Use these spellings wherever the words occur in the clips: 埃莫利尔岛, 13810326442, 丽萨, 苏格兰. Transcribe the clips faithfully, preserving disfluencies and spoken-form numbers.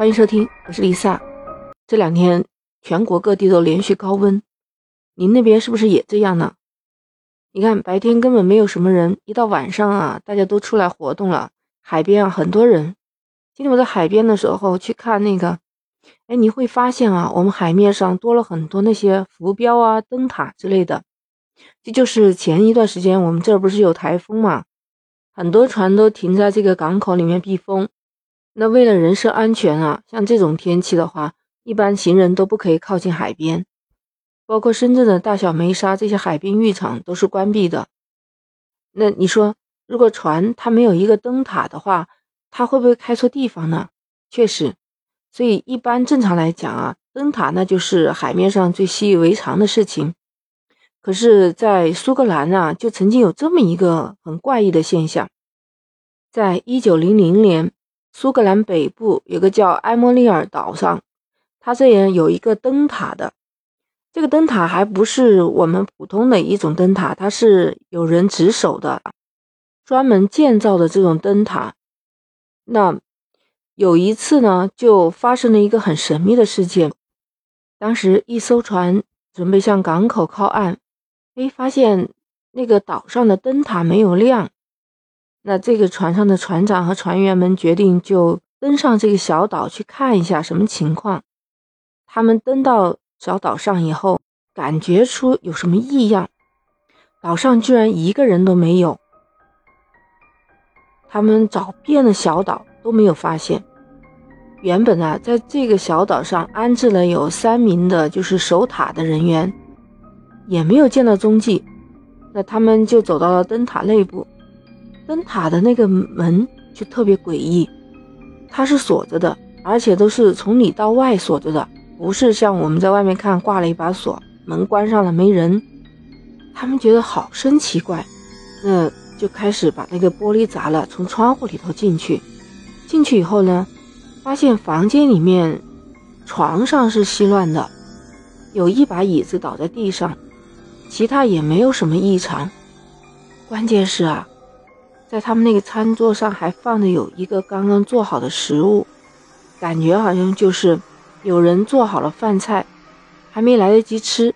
欢迎收听，我是丽萨。这两天全国各地都连续高温，您那边是不是也这样呢？你看白天根本没有什么人，一到晚上啊，大家都出来活动了，海边啊很多人。今天我在海边的时候去看那个，哎，你会发现啊，我们海面上多了很多那些浮标啊、灯塔之类的。这就是前一段时间我们这儿不是有台风嘛，很多船都停在这个港口里面避风。那为了人身安全啊，像这种天气的话，一般行人都不可以靠近海边，包括深圳的大小梅沙这些海边浴场都是关闭的。那你说如果船它没有一个灯塔的话，它会不会开错地方呢？确实，所以一般正常来讲啊，灯塔那就是海面上最习以为常的事情。可是在苏格兰啊，就曾经有这么一个很怪异的现象。在一九零零年，苏格兰北部有个叫埃莫利尔岛上，它这里有一个灯塔的。这个灯塔还不是我们普通的一种灯塔，它是有人值守的，专门建造的这种灯塔。那有一次呢，就发生了一个很神秘的事件。当时一艘船准备向港口靠岸，诶，发现那个岛上的灯塔没有亮。那这个船上的船长和船员们决定就登上这个小岛去看一下什么情况。他们登到小岛上以后，感觉出有什么异样，岛上居然一个人都没有。他们找遍了小岛都没有发现。原本啊，在这个小岛上安置了有三名的就是守塔的人员，也没有见到踪迹。那他们就走到了灯塔内部，灯塔的那个门就特别诡异，它是锁着的，而且都是从里到外锁着的，不是像我们在外面看挂了一把锁，门关上了没人。他们觉得好生奇怪，那就开始把那个玻璃砸了，从窗户里头进去。进去以后呢，发现房间里面床上是稀乱的，有一把椅子倒在地上，其他也没有什么异常。关键是啊，在他们那个餐桌上还放着有一个刚刚做好的食物，感觉好像就是有人做好了饭菜还没来得及吃，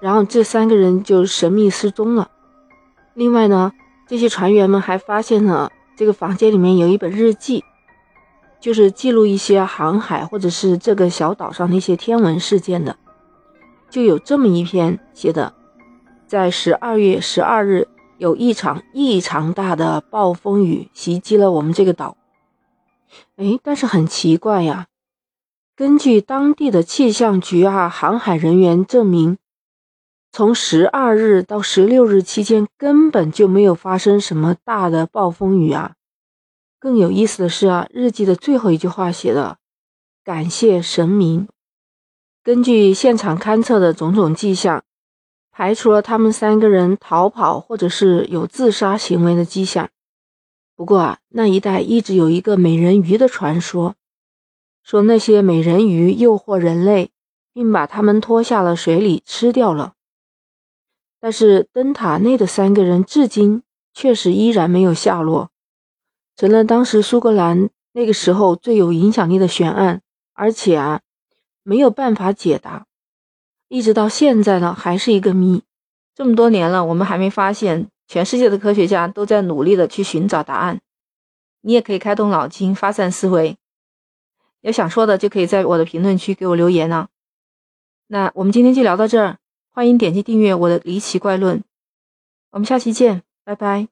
然后这三个人就神秘失踪了。另外呢，这些船员们还发现了这个房间里面有一本日记，就是记录一些航海或者是这个小岛上的一些天文事件的。就有这么一篇写的，在十二月十二日有一场异常大的暴风雨袭击了我们这个岛。诶，但是很奇怪呀，根据当地的气象局啊，航海人员证明，从十二日到十六日期间根本就没有发生什么大的暴风雨啊。更有意思的是啊，日记的最后一句话写的，感谢神明。根据现场勘测的种种迹象，排除了他们三个人逃跑或者是有自杀行为的迹象。不过啊，那一带一直有一个美人鱼的传说，说那些美人鱼诱惑人类，并把他们拖下了水里吃掉了。但是灯塔内的三个人至今确实依然没有下落，成了当时苏格兰那个时候最有影响力的悬案，而且啊，没有办法解答，一直到现在呢，还是一个谜。这么多年了，我们还没发现，全世界的科学家都在努力的去寻找答案。你也可以开动脑筋，发散思维，有想说的就可以在我的评论区给我留言啊。那我们今天就聊到这儿，欢迎点击订阅我的离奇怪论，我们下期见，拜拜。